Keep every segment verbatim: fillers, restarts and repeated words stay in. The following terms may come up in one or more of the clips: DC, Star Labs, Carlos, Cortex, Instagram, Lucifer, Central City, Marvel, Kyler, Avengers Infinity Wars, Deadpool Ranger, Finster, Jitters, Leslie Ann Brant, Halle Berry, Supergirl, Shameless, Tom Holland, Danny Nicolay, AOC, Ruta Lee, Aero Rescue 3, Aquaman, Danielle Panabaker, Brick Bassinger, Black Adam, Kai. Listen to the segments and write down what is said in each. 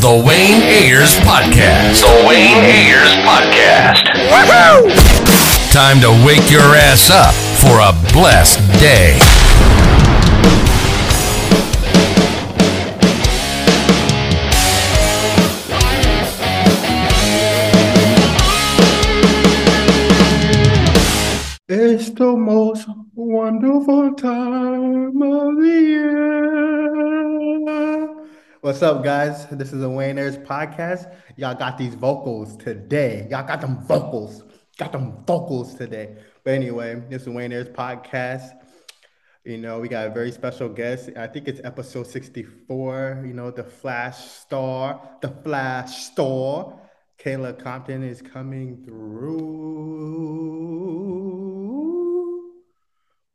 is the Wayne Ayers Podcast. The Wayne Ayers Podcast. Woohoo! Time to wake your ass up for a blessed day. It's the most wonderful time of the year. What's up, guys? This is the Wayne Ayers Podcast. Y'all got these vocals today. Y'all got them vocals. Got them vocals today. But anyway, this is the Wayne Ayers Podcast. You know, we got a very special guest. I think it's episode sixty-four. You know, the Flash star. The Flash star. Kayla Compton is coming through.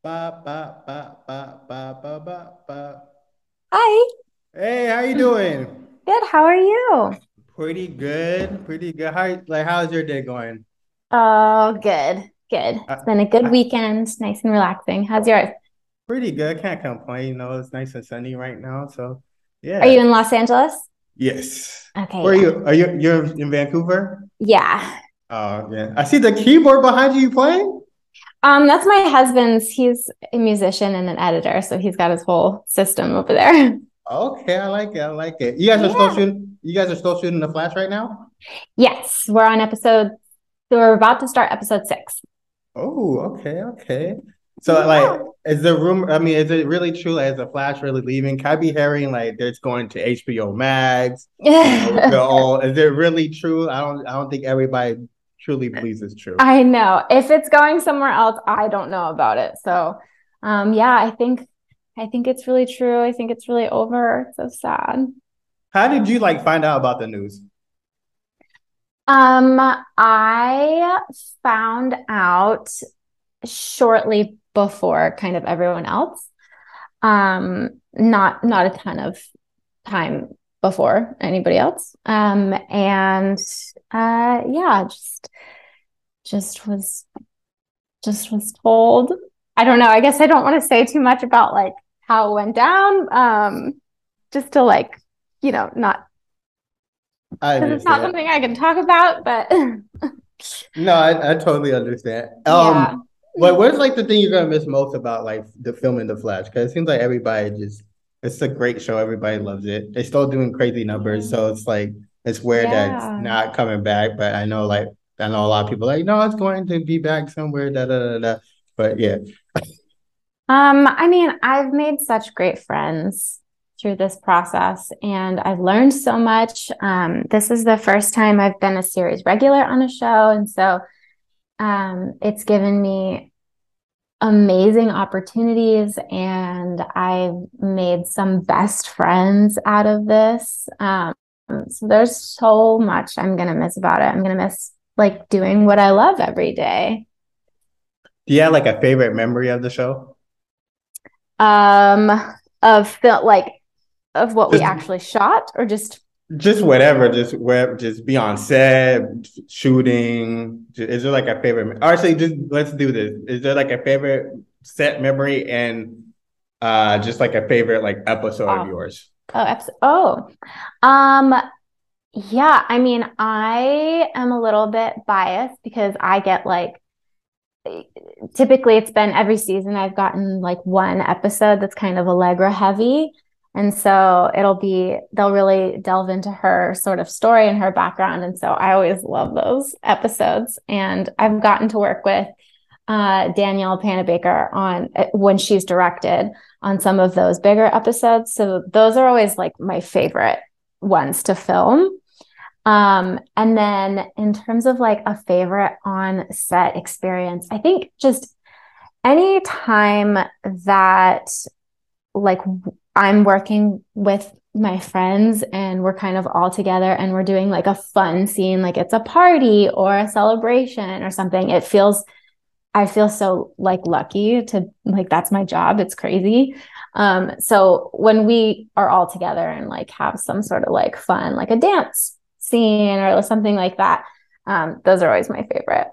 Ba, ba, ba, ba, ba, ba, ba, ba. Hi. Hey, how you doing? Good. How are you? Pretty good. Pretty good. How like how's your day going? Oh, good. Good. It's been a good weekend. Nice and relaxing. How's yours? Pretty good. Can't complain. You know, it's nice and sunny right now. So, yeah. Are you in Los Angeles? Yes. Okay. Where yeah. are you? Are you? You're in Vancouver? Yeah. Oh, yeah. I see the keyboard behind you. You playing? Um, that's my husband's. He's a musician and an editor, so he's got his whole system over there. Okay, I like it. I like it. You guys are yeah. still shooting. You guys are still shooting The Flash right now. Yes, we're on episode. So we're about to start episode six. Oh, okay, okay. So, yeah. like, is the rumor? I mean, is it really true? Like, is The Flash really leaving? Can I be hearing like there's going to H B O Max? Yeah. All, is it really true? I don't. I don't think everybody truly believes it's true. I know. If it's going somewhere else, I don't know about it. So, um, yeah, I think, I think it's really true. I think it's really over. It's so sad. How did you like find out about the news? Um, I found out shortly before kind of everyone else. Um, not, not a ton of time before anybody else. Um, and, uh, yeah, just, just was, just was told, I don't know. I guess I don't want to say too much about like how it went down. Um, just to like, you know, not, I cause it's not something I can talk about, but no, I, I totally understand. Um, yeah. But what's like the thing you're going to miss most about like the film in The Flash? Cause it seems like everybody just, it's a great show. Everybody loves it. They're still doing crazy numbers. So it's like, it's weird yeah. that it's not coming back. But I know like, I know a lot of people are like, no, it's going to be back somewhere. Da, da, da, da. But yeah. Um, I mean, I've made such great friends through this process and I've learned so much. Um, this is the first time I've been a series regular on a show. And so um, it's given me amazing opportunities and I've made some best friends out of this. Um, so there's so much I'm going to miss about it. I'm going to miss like doing what I love every day. Do you have like a favorite memory of the show? Um, of the, like of what just, we actually shot or just? Just whatever, just wherever, just be on set, shooting. Is there like a favorite? Actually, just let's do this. Is there like a favorite set memory and uh, just like a favorite like episode oh. of yours? Oh, episode. Oh, um, yeah. I mean, I am a little bit biased because I get like typically it's been every season I've gotten like one episode that's kind of Allegra heavy. And so it'll be, they'll really delve into her sort of story and her background. And so I always love those episodes. And I've gotten to work with uh, Danielle Panabaker on when she's directed on some of those bigger episodes. So those are always like my favorite ones to film. Um, and then in terms of like a favorite on set experience, I think just any time that like I'm working with my friends and we're kind of all together and we're doing like a fun scene, like it's a party or a celebration or something. It feels, I feel so like lucky to like, that's my job. It's crazy. Um, so when we are all together and like have some sort of like fun, like a dance scene or something like that. Um, those are always my favorite.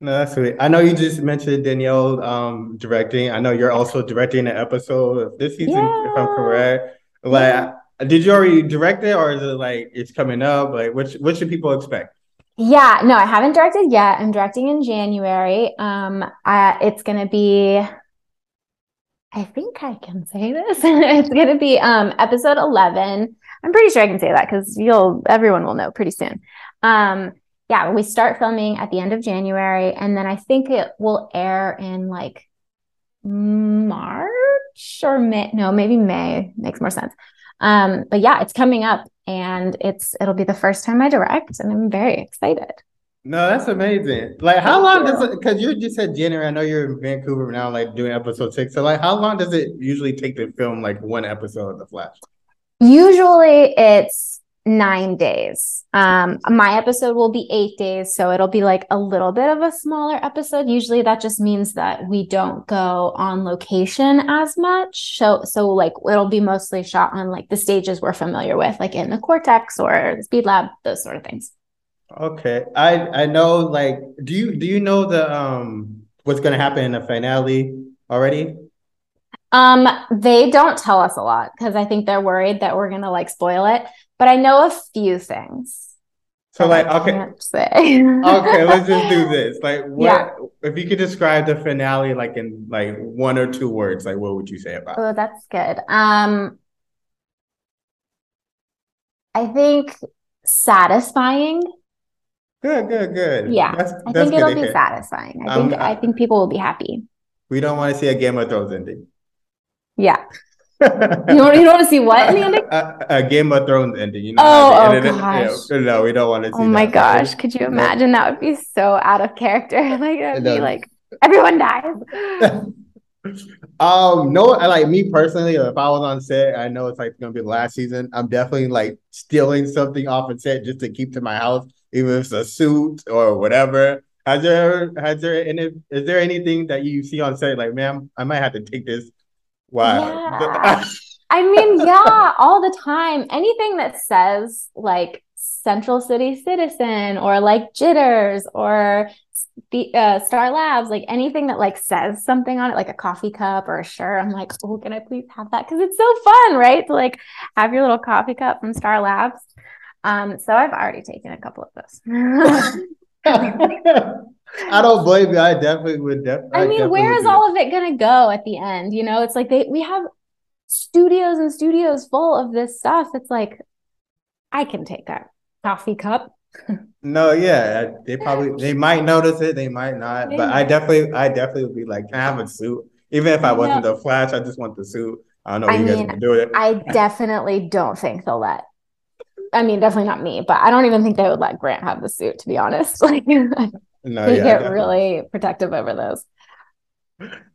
No, that's sweet. I know you just mentioned Danielle um, directing. I know you're also directing an episode of this season, yeah. if I'm correct. Like, yeah. Did you already direct it, or is it like it's coming up? Like, what what should people expect? Yeah, no, I haven't directed yet. I'm directing in January. Um, I, it's gonna be. I think I can say this. It's gonna be um episode eleven. I'm pretty sure I can say that because you'll everyone will know pretty soon. Um, yeah, we start filming at the end of January, and then I think it will air in like March or May. No, maybe May makes more sense. Um, but yeah, it's coming up, and it's it'll be the first time I direct, and I'm very excited. No, that's amazing. Like, how long does it? Because you just said January. I know you're in Vancouver now, like doing episode six. So, like, how long does it usually take to film like one episode of The Flash? Usually, it's nine days. Um, my episode will be eight days, so it'll be like a little bit of a smaller episode. Usually, that just means that we don't go on location as much. So, so like it'll be mostly shot on like the stages we're familiar with, like in the Cortex or the Speed Lab, those sort of things. Okay, I I know. Like, do you do you know the um what's going to happen in the finale already? Um, they don't tell us a lot because I think they're worried that we're going to like spoil it. But I know a few things. So like, okay, okay, let's just do this. Like, what yeah. if you could describe the finale like in like one or two words? Like, what would you say about? Oh, that's good. Um, I think satisfying. Good, good, good. Yeah, that's, I that's think it'll be satisfying. I um, think I think people will be happy. We don't want to see a Game of Thrones ending. Yeah. you, don't, you don't want to see what in the ending? A, a Game of Thrones ending. You know, oh, oh gosh. It, you know, no, we don't want to see Oh, my that. gosh. Could you imagine? No. That would be so out of character. Like, it would no. be like, everyone dies. um, no, like me personally, if I was on set, I know it's like going to be the last season. I'm definitely like stealing something off of set just to keep to my house, even if it's a suit or whatever. Has there, has there any, is there anything that you see on set? Like, ma'am, I might have to take this. Wow. Yeah. I mean, yeah, all the time. Anything that says like Central City Citizen or like Jitters or the uh, Star Labs, like anything that like says something on it, like a coffee cup or a shirt. I'm like, oh, can I please have that? Because it's so fun, right? To like have your little coffee cup from Star Labs. Um, so I've already taken a couple of those. I don't blame you. I definitely would. Def- I, I mean, definitely where is all of it going to go at the end? You know, it's like they we have studios and studios full of this stuff. It's like, I can take that coffee cup. No, yeah, they probably they might notice it. They might not. They but might. I definitely, I definitely would be like, can I have a suit? Even if I wasn't no. the Flash, I just want the suit. I don't know. What I you mean, guys can do it. I definitely don't think they'll let. I mean, definitely not me, but I don't even think they would let Grant have the suit, to be honest. Like, no, they yeah, get definitely. really protective over those.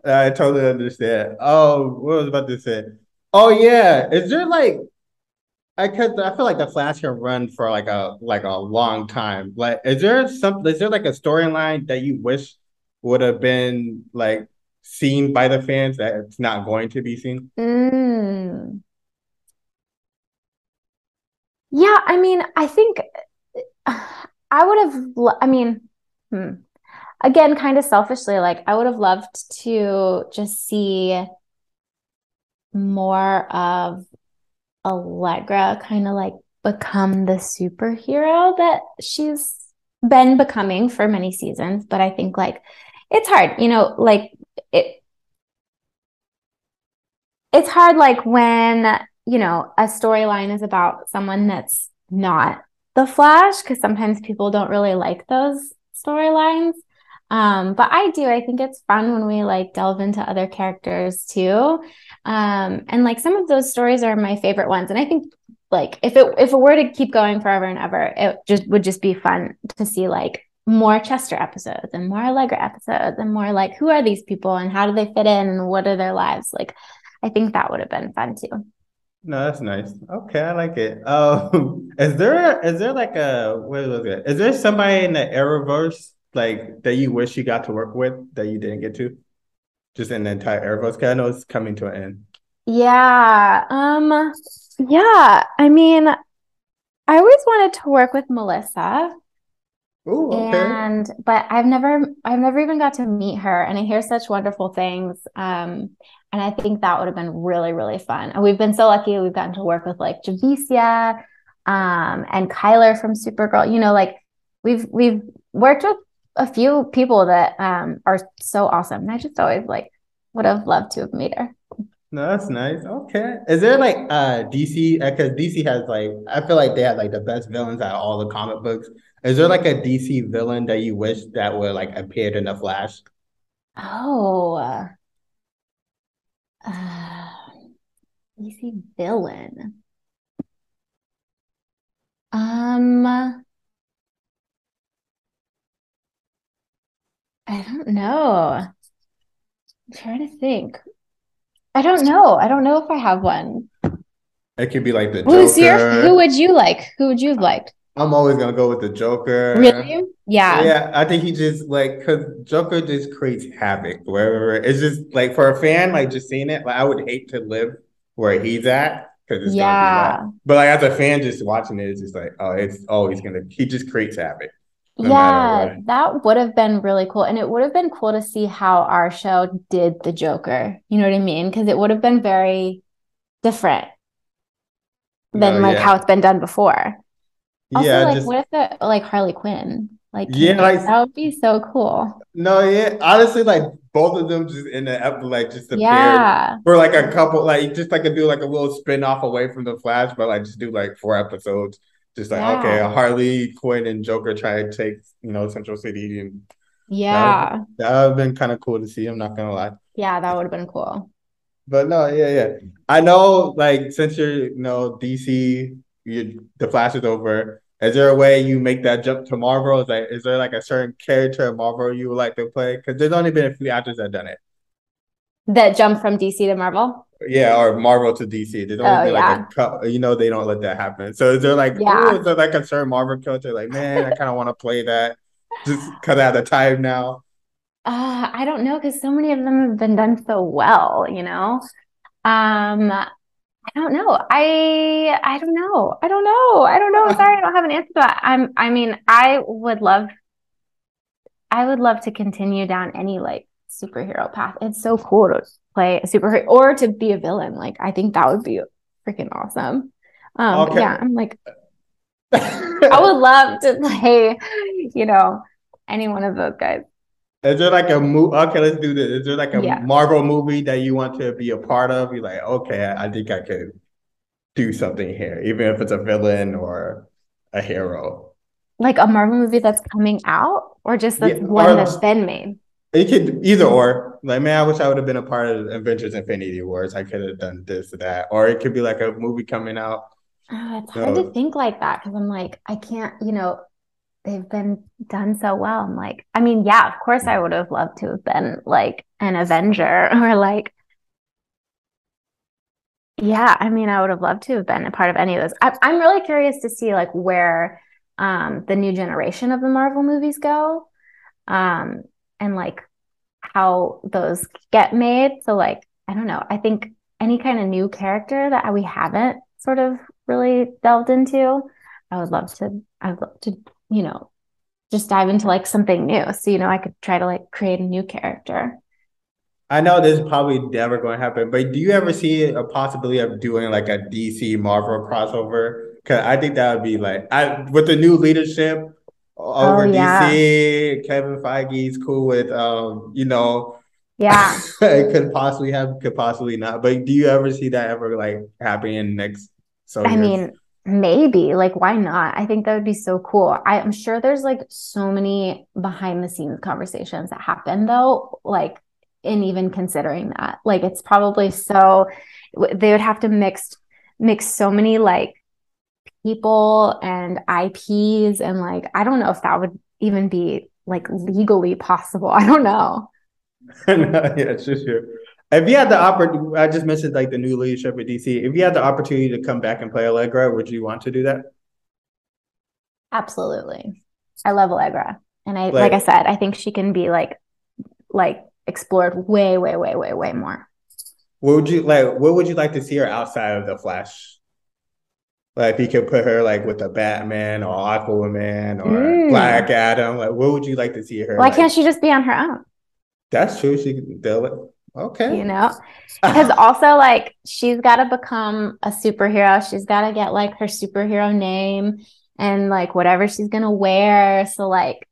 I totally understand. Oh, what was I about to say? Oh yeah, is there like? I could. I feel like the Flash can run for like a like a long time. Like, is there some? Is there like a storyline that you wish would have been like seen by the fans that it's not going to be seen? Mm. Yeah, I mean, I think I would have, lo- I mean, hmm. again, kind of selfishly, like I would have loved to just see more of Allegra kind of like become the superhero that she's been becoming for many seasons. But I think like, it's hard, you know, like it, it's hard, like when you know, a storyline is about someone that's not the Flash, because sometimes people don't really like those storylines. Um, but I do. I think it's fun when we like delve into other characters too. Um, and like some of those stories are my favorite ones. And I think like if it if it were to keep going forever and ever, it just would just be fun to see like more Chester episodes and more Allegra episodes and more like who are these people and how do they fit in and what are their lives? Like, I think that would have been fun too. No, that's nice. Okay, I like it. Um, is there is there like a what was it? Is there somebody in the Arrowverse like that you wish you got to work with that you didn't get to? Just in the entire Arrowverse, because I know it's coming to an end. Yeah. Um. Yeah. I mean, I always wanted to work with Melissa. Ooh, okay. And but I've never I've never even got to meet her, and I hear such wonderful things. Um, and I think that would have been really, really fun. And we've been so lucky. We've gotten to work with like Javicia, um, and Kyler from Supergirl. You know, like we've we've worked with a few people that um are so awesome. And I just always like would have loved to have met her. No, that's nice. Okay. Is there like uh D C, because D C has like, I feel like they have like the best villains out of all the comic books. Is there like a D C villain that you wish that would like appeared in The Flash? Oh. Uh, D C villain. Um I don't know. I'm trying to think. I don't know. I don't know if I have one. It could be like the Who's Joker. Your, who would you like? Who would you have liked? I'm always going to go with the Joker. Really? Yeah. Yeah. I think he just like, because Joker just creates havoc wherever. It's just like for a fan, like just seeing it, like I would hate to live where he's at. Because it's yeah. Gonna be but like as a fan just watching it, it's just like, oh, it's always going to, he just creates havoc. No yeah, that would have been really cool. And it would have been cool to see how our show did the Joker. You know what I mean? Because it would have been very different than oh, like yeah. how it's been done before. Also, yeah, like just... what if it, like Harley Quinn? Like, yeah, you know, like that would be so cool. No, yeah. Honestly, like both of them just in the episode, like just appeared yeah. for like a couple, like just like to do like a little spin-off away from The Flash, but like just do like four episodes. Just like, yeah. okay, Harley Quinn and Joker try to take, you know, Central City. And yeah. That would have been kind of cool to see. I'm not going to lie. Yeah, that would have been cool. But no, yeah, yeah. I know, like, since you're, you know, D C, you, The Flash is over. Is there a way you make that jump to Marvel? Is, like, is there, like, a certain character in Marvel you would like to play? Because there's only been a few actors that have done it. That jump from D C to Marvel? Yeah, or Marvel to D C. They don't oh, be like yeah. a couple, you know, they don't let that happen. So is there like, yeah. ooh, is there like a certain Marvel character? Like, man, I kind of want to play that just because I have the time now. Uh, I don't know, because so many of them have been done so well, you know. Um, I don't know. I I don't know. I don't know. I don't know. Sorry, I don't have an answer to that. I'm. I mean, I would love. I would love to continue down any like superhero path. It's so cool to play a superhero or to be a villain. Like I think that would be freaking awesome. Um okay. Yeah, I'm like I would love to play, you know, any one of those guys. Is there like a movie? Okay, let's do this. Is there like a yeah. Marvel movie that you want to be a part of? You're like, okay, I think I could do something here, even if it's a villain or a hero. Like a Marvel movie that's coming out, or just the yeah, one or- that's been made? It could either or. Like, man, I wish I would have been a part of Avengers Infinity Wars. I could have done this or that. Or it could be like a movie coming out. Oh, it's so hard to think like that because I'm like, I can't, you know, they've been done so well. I'm like, I mean, yeah, of course I would have loved to have been like an Avenger or like, yeah, I mean, I would have loved to have been a part of any of those. I, I'm really curious to see like where um, the new generation of the Marvel movies go. Um And like how those get made. So like, I don't know. I think any kind of new character that we haven't sort of really delved into, I would love to, I would love to, you know, just dive into like something new. So, you know, I could try to like create a new character. I know this is probably never going to happen, but do you ever see a possibility of doing like a D C Marvel crossover? Because I think that would be like, I with the new leadership, over oh, yeah. D C, Kevin Feige's cool with, um, you know, yeah, it could possibly have, could possibly not. But do you ever see that ever like happening in next? So I years? mean, maybe. Like, why not? I think that would be so cool. I, I'm sure there's like so many behind the scenes conversations that happen though. Like, in even considering that, like, it's probably so they would have to mix mix so many like. people and I Ps and like I don't know if that would even be like legally possible. I don't know. no, yeah, sure, sure. If you had the opportunity, I just mentioned like the new leadership at D C. If you had the opportunity to come back and play Allegra, would you want to do that? Absolutely. I love Allegra, and I like, like I said, I think she can be like like explored way, way, way, way, way more. What would you like? What would you like to see her outside of The Flash? Like, if you could put her, like, with a Batman or Aquaman or mm. Black Adam, like, what would you like to see her? Why like? Can't she just be on her own? That's true. She could do it. Okay. You know? Because also, like, she's got to become a superhero. She's got to get, like, her superhero name and, like, whatever she's going to wear. So, like,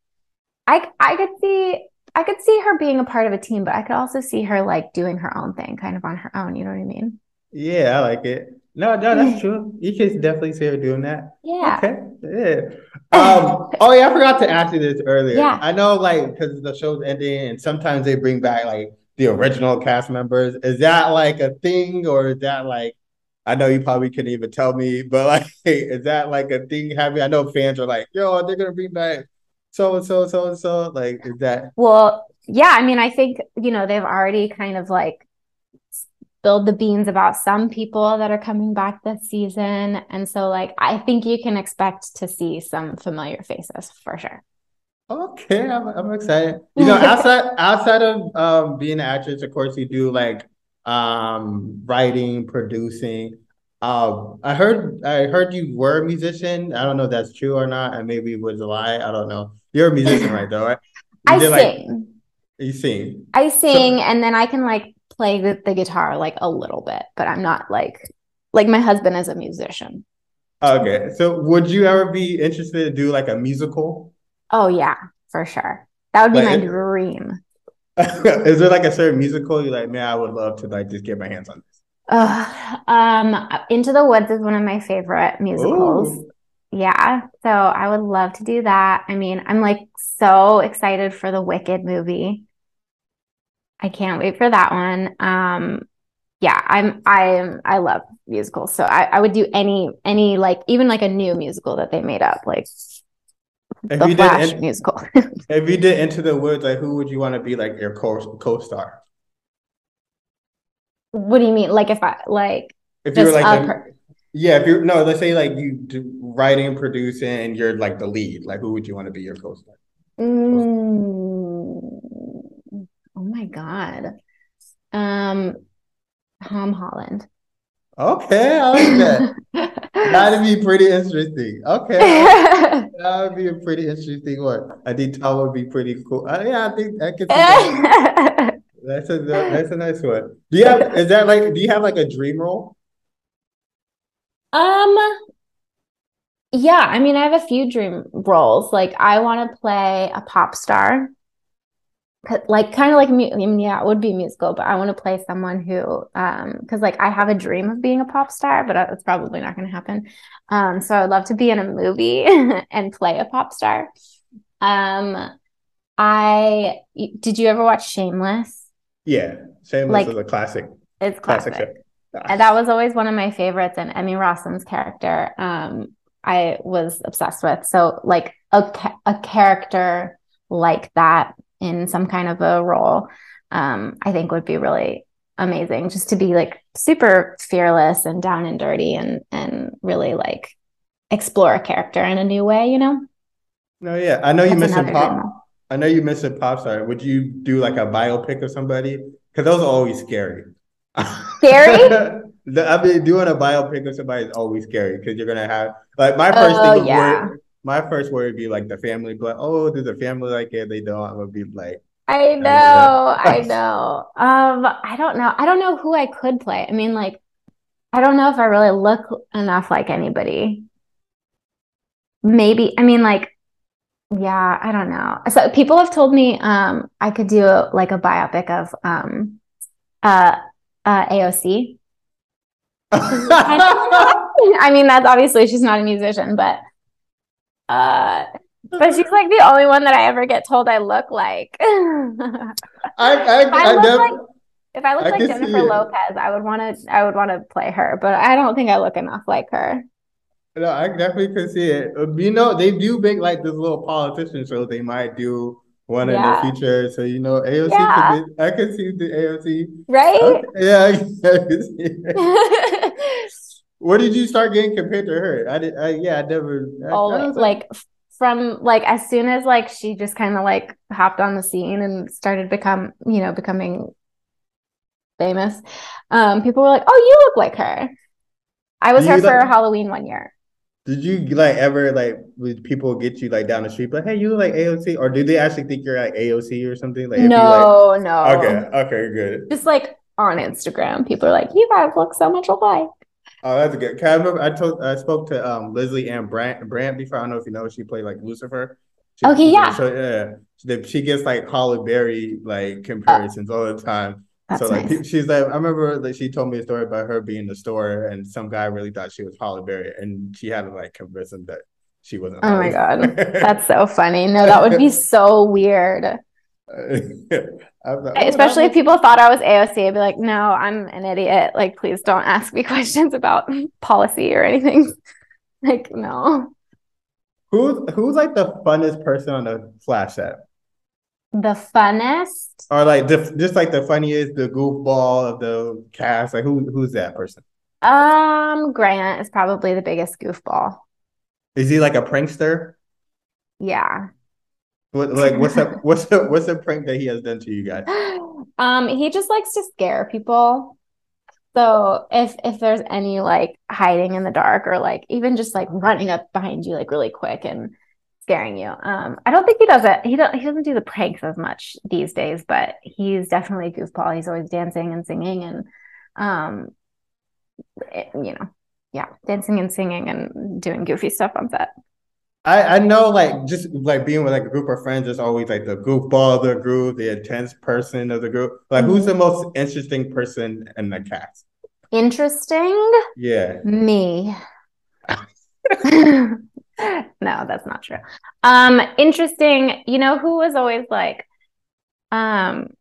I I could see... I could see her being a part of a team, but I could also see her, like, doing her own thing, kind of on her own. You know what I mean? Yeah, I like it. No, no, that's true. You can definitely see her doing that. Yeah. Okay. Yeah. Um, oh, yeah, I forgot to ask you this earlier. Yeah. I know, like, because the show's ending, and sometimes they bring back, like, the original cast members. Is that, like, a thing, or is that, like, I know you probably couldn't even tell me, but, like, is that, like, a thing happening? I know fans are like, yo, they're going to bring back so and so, so and so, like, is that? Well, yeah, I mean, I think, you know, they've already kind of, like, spilled the beans about some people that are coming back this season. And so, like, I think you can expect to see some familiar faces for sure. Okay, I'm, I'm excited. You know, outside outside of um, being an actress, of course, you do, like, um, writing, producing. Um, I heard I heard you were a musician. I don't know if that's true or not, and maybe it was a lie. I don't know. You're a musician, right? Though, right? You I did, sing. Like, you sing. I sing, so, and then I can, like, play the, the guitar, like, a little bit, but I'm not, like, like my husband is a musician. Okay, so would you ever be interested to do, like, a musical? Oh yeah, for sure. That would be like, my dream. Is there, like, a certain musical you're like, man, I would love to, like, just get my hands on this? Uh, um, Into the Woods is one of my favorite musicals. Ooh. Yeah, so I would love to do that. I mean, I'm, like, so excited for the Wicked movie. I can't wait for that one. Um, yeah, I'm, I'm, I love musicals. So I, I would do any, any, like, even, like, a new musical that they made up, like if the you Flash did in- musical. If you did Into the Woods, like, who would you want to be, like, your co- co-star? What do you mean? Like, if I, like, if you're like, a, a, yeah, if you're, no, let's say, like, you do writing, producing, and you're, like, the lead, like, who would you want to be your co-star? Mm, oh my God. Um, Tom Holland. Okay, I like that. That'd be pretty interesting. Okay. That would be a pretty interesting one. I think Tom would be pretty cool. Uh, yeah, I think I could see that. That's a that's a nice one. Do you have is that like do you have like a dream role? Um yeah, I mean I have a few dream roles. Like I want to play a pop star. Like kind of like I mean, yeah, it would be musical, but I want to play someone who um because like I have a dream of being a pop star, but it's probably not going to happen. Um so I would love to be in a movie and play a pop star. Um I did you ever watch Shameless? Yeah, Shameless like, is a classic. It's classic. classic show. And that was always one of my favorites, and Emmy Rossum's character um, I was obsessed with. So, like, a, ca- a character like that in some kind of a role, um, I think would be really amazing, just to be, like, super fearless and down and dirty and and really, like, explore a character in a new way, you know? No, yeah. I know That's you mentioned pop. I know you mentioned pop star. Would you do like a biopic of somebody? Because those are always scary. Scary? I mean, doing a biopic of somebody is always scary because you're gonna have like my first oh, thing. Yeah. Would, my first word would be like the family, but oh, does the family like it? They don't. I would be like. I know. I know. Um, I don't know. I don't know who I could play. I mean, like, I don't know if I really look enough like anybody. Maybe. I mean, like. Yeah, I don't know. So people have told me um, I could do a, like a biopic of um, uh, uh, A O C. I mean, that's obviously she's not a musician, but uh, but she's like the only one that I ever get told I look like. I, I, if I, I look never, like if I look I like Jennifer Lopez, I would want to I would want to play her, but I don't think I look enough like her. No, I definitely could see it. You know, they do make like this little politician show. They might do one yeah. in the future. So, you know, A O C, yeah. could be, I could see the A O C. Right? Okay. Yeah, I could see it. Where did you start getting compared to her? I did. I, yeah, I never. Always. I, I like, like from like as soon as like she just kind of like hopped on the scene and started become, you know, becoming famous. Um, people were like, oh, you look like her. I was did her for like, Halloween one year. Did you like ever like would people get you like down the street like, hey, you look like A O C, or do they actually think you're like A O C or something? Like no, like, no. Okay, okay, good. Just like on Instagram, people are like, you guys look so much alike. Oh, that's good. Cause I remember I told I spoke to um Leslie Ann Brant Brant before. I don't know if you know, she played like Lucifer. She, okay, yeah. So yeah, she gets like Halle Berry like comparisons oh, all the time. So like nice. She's like, I remember that like, she told me a story about her being in the store and some guy really thought she was Halle Berry and she had to like convince him that she wasn't. Oh Halle. My god, that's so funny. No, that would be so weird. Like, especially if people thought I was A O C, I'd be like, no, I'm an idiot, like please don't ask me questions about policy or anything. Like no. Who's who's like the funnest person on the Flash set? The funnest, or like the, just like the funniest, the goofball of the cast, like who who's that person? um Grant is probably the biggest goofball. Is he like a prankster? Yeah. What, like what's up? What's the what's the prank that he has done to you guys? Um, he just likes to scare people. So if if there's any like hiding in the dark or like even just like running up behind you like really quick and scaring you, um, I don't think he does it. He don't he doesn't do the pranks as much these days, but he's definitely a goofball. He's always dancing and singing and, um, it, you know, yeah, dancing and singing and doing goofy stuff on set. I, I know, like, just, like, being with, like, a group of friends, there's always, like, the goofball of the group, the intense person of the group. Like, mm-hmm. Who's the most interesting person in the cast? Interesting? Yeah. Me. No, that's not true. Um, interesting, you know, who was always, like, um,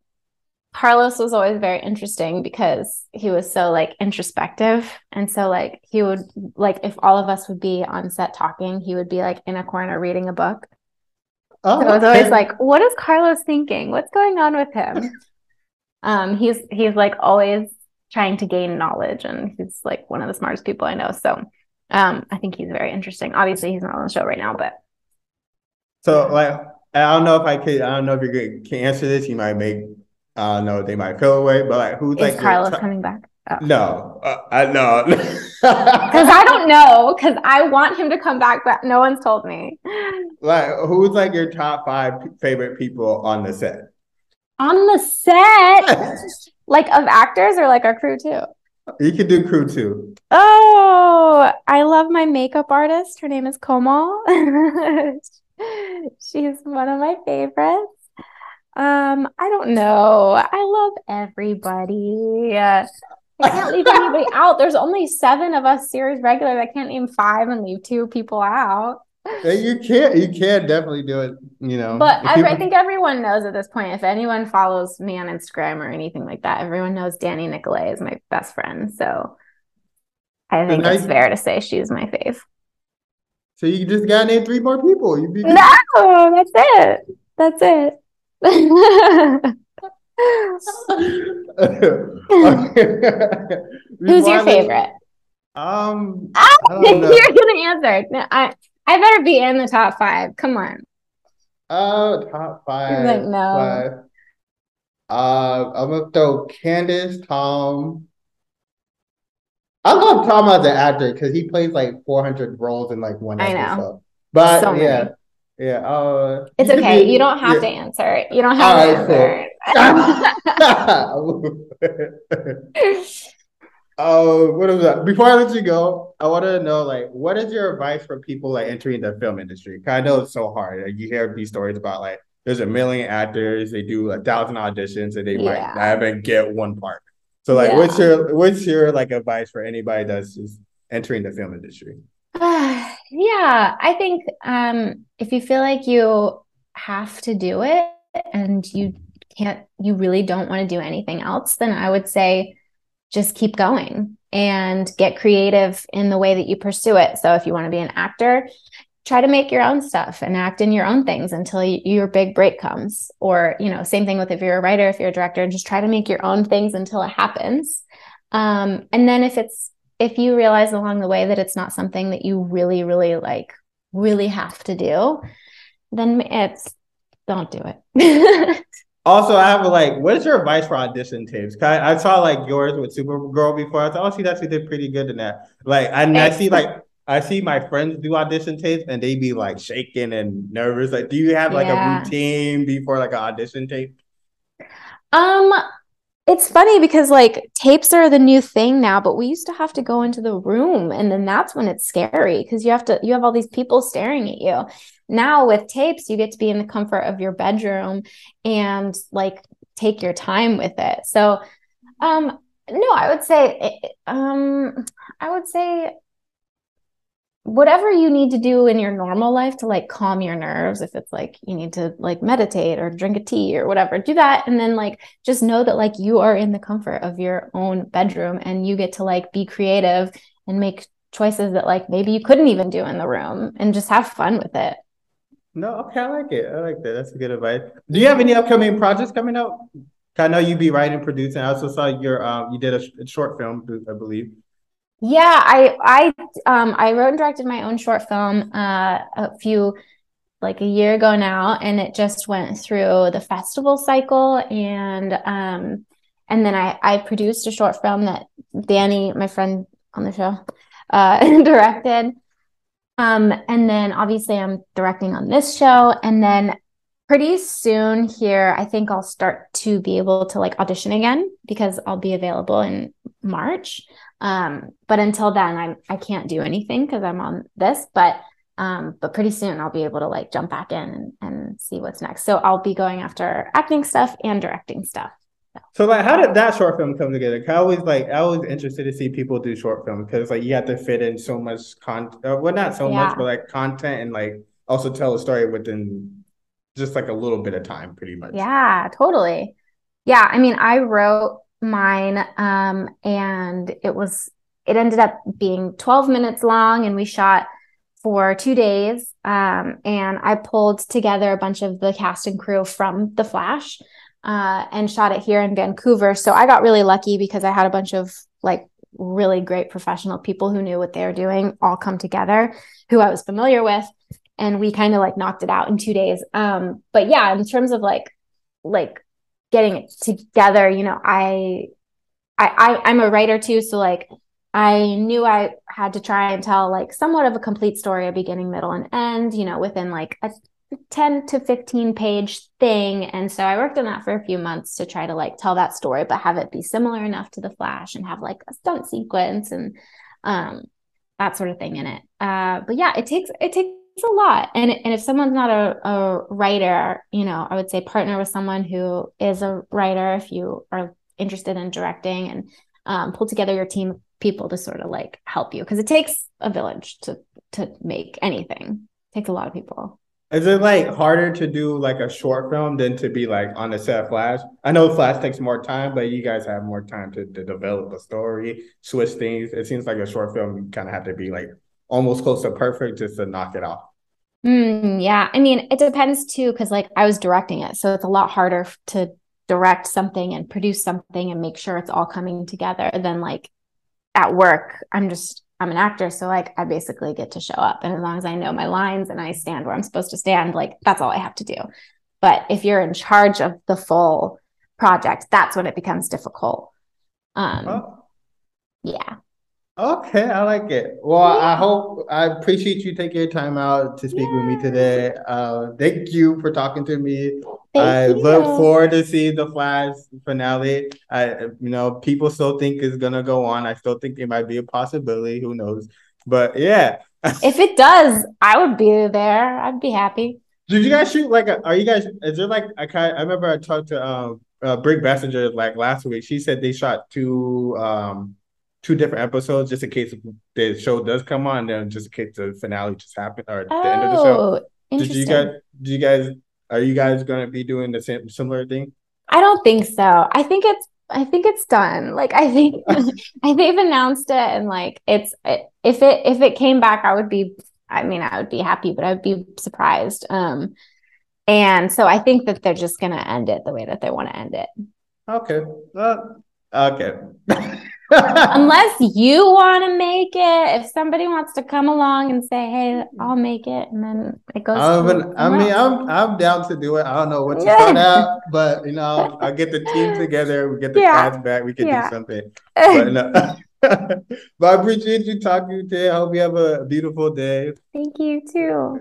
Carlos was always very interesting because he was so, like, introspective. And so, like, he would, like, if all of us would be on set talking, he would be, like, in a corner reading a book. Oh, so it was okay. Always like, what is Carlos thinking? What's going on with him? um, he's, he's, like, always trying to gain knowledge. And he's, like, one of the smartest people I know. So um, I think he's very interesting. Obviously, he's not on the show right now, but. So, like, I don't know if I could, I don't know if you can answer this. You might make. I don't know, they might feel away, but like, who's is like Carlos t- coming back? Oh. No, uh, I know because I don't know because I want him to come back, but no one's told me. Like, who's like your top five favorite people on the set? On the set, like of actors or like our crew too? You could do crew too. Oh, I love my makeup artist. Her name is Komal. She's one of my favorites. Um, I don't know. I love everybody. I can't leave anybody out. There's only seven of us series regulars. I can't name five and leave two people out. You can't. You can definitely do it. You know. But every, people... I think everyone knows at this point. If anyone follows me on Instagram or anything like that, everyone knows Danny Nicolay is my best friend. So I think I... it's fair to say she's my fave. So you just got named three more people. You be... No, that's it. That's it. Who's your favorite? Um, I don't know. You're gonna answer. No, I I better be in the top five. Come on. Oh, uh, top five. He's like no. Five. Uh, I'm gonna throw Candace, Tom. I love Tom as an actor because he plays like four hundred roles in like one episode. I know. But so yeah. Yeah. Uh, it's you okay. Be, you don't have yeah. to answer. You don't have All to answer. Oh, uh, what is that? Before I let you go, I wanted to know, like, what is your advice for people like entering the film industry? Because I know it's so hard. Like, you hear these stories about like there's a million actors, they do a thousand auditions, and they yeah. might not even get one part. So, like, yeah. what's your what's your like advice for anybody that's just entering the film industry? Yeah, I think um, if you feel like you have to do it and you can't, you really don't want to do anything else, then I would say just keep going and get creative in the way that you pursue it. So if you want to be an actor, try to make your own stuff and act in your own things until you, your big break comes. Or, you know, same thing with if you're a writer, if you're a director, just try to make your own things until it happens. Um, and then if it's, if you realize along the way that it's not something that you really, really like, really have to do, then it's don't do it. Also, I have a, like, what is your advice for audition tapes? I, I saw like yours with Supergirl before. I thought, oh, she actually did pretty good in that. Like, and I see like I see my friends do audition tapes and they be like shaking and nervous. Like, do you have like yeah. a routine before like an audition tape? Um, it's funny because like tapes are the new thing now, but we used to have to go into the room, and then that's when it's scary because you have to you have all these people staring at you. Now with tapes, you get to be in the comfort of your bedroom and like take your time with it. So, um, no, I would say, um, I would say whatever you need to do in your normal life to like calm your nerves. If it's like, you need to like meditate or drink a tea or whatever, do that. And then like, just know that like you are in the comfort of your own bedroom and you get to like be creative and make choices that like maybe you couldn't even do in the room, and just have fun with it. No, okay, I like it. I like that. That's a good advice. Do you have any upcoming projects coming out? I know you be writing, producing. I also saw your um, you did a, sh- a short film, I believe. Yeah, I I um I wrote and directed my own short film uh, a few like a year ago now, and it just went through the festival cycle, and um and then I I produced a short film that Danny, my friend on the show, uh, directed. Um, and then obviously I'm directing on this show, and then pretty soon here, I think I'll start to be able to like audition again because I'll be available in March. Um, but until then I'm, I can't do anything cause I'm on this, but, um, but pretty soon I'll be able to like jump back in and, and see what's next. So I'll be going after acting stuff and directing stuff. So like, how did that short film come together? I always like I was interested to see people do short films because like you have to fit in so much content, uh, well not so yeah. much, but like content, and like also tell a story within just like a little bit of time, pretty much. Yeah, totally. Yeah, I mean, I wrote mine, um, and it was it ended up being twelve minutes long, and we shot for two days, um, and I pulled together a bunch of the cast and crew from The Flash. Uh, and shot it here in Vancouver. So I got really lucky because I had a bunch of like really great professional people who knew what they were doing all come together, who I was familiar with. And we kind of like knocked it out in two days. Um, but yeah, in terms of like, like getting it together, you know, I, I, I I'm a writer too. So like, I knew I had to try and tell like somewhat of a complete story, a beginning, middle, and end, you know, within like a ten to fifteen page thing. And so I worked on that for a few months to try to like tell that story, but have it be similar enough to The Flash and have like a stunt sequence and um, that sort of thing in it. Uh, but yeah, it takes, it takes a lot. And and if someone's not a, a writer, you know, I would say partner with someone who is a writer, if you are interested in directing, and um, pull together your team of people to sort of like help you. Cause it takes a village to, to make anything. It takes a lot of people. Is it like harder to do like a short film than to be like on the set of Flash? I know Flash takes more time, but you guys have more time to, to develop a story, switch things. It seems like a short film, you kind of have to be like almost close to perfect just to knock it off. Mm, yeah. I mean, it depends too, because like I was directing it. So it's a lot harder to direct something and produce something and make sure it's all coming together than like at work. I'm just... I'm an actor, so like I basically get to show up, and as long as I know my lines and I stand where I'm supposed to stand, like that's all I have to do. But if you're in charge of the full project, that's when it becomes difficult. Um, oh. Yeah. Okay, I like it. Well, yeah. I hope I appreciate you taking your time out to speak yeah. with me today. Uh, thank you for talking to me. Thank I you. Look forward to seeing the Flash finale. I, you know, people still think it's gonna go on. I still think it might be a possibility. Who knows? But yeah, if it does, I would be there. I'd be happy. Did you guys shoot like? A, are you guys? Is there like? I I remember I talked to um uh, Brick Bassinger like last week. She said they shot two um. two different episodes just in case the show does come on, then just in case the finale just happened or oh, the end of the show. Did you guys do you guys are you guys gonna be doing the same similar thing? I don't think so. I think it's I think it's done. Like I think I they've announced it, and like it's it, if it if it came back, I would be I mean I would be happy, but I would be surprised. Um and so I think that they're just gonna end it the way that they want to end it. Okay. Well, okay. Unless you want to make it. If somebody wants to come along and say, hey, I'll make it, and then it goes. I, to I mean, I'm I'm down to do it. I don't know what to start out, but, you know, I'll get the team together. We get the yeah. cast back. We can yeah. do something. But, no. But I appreciate you talking today. I hope you have a beautiful day. Thank you, too.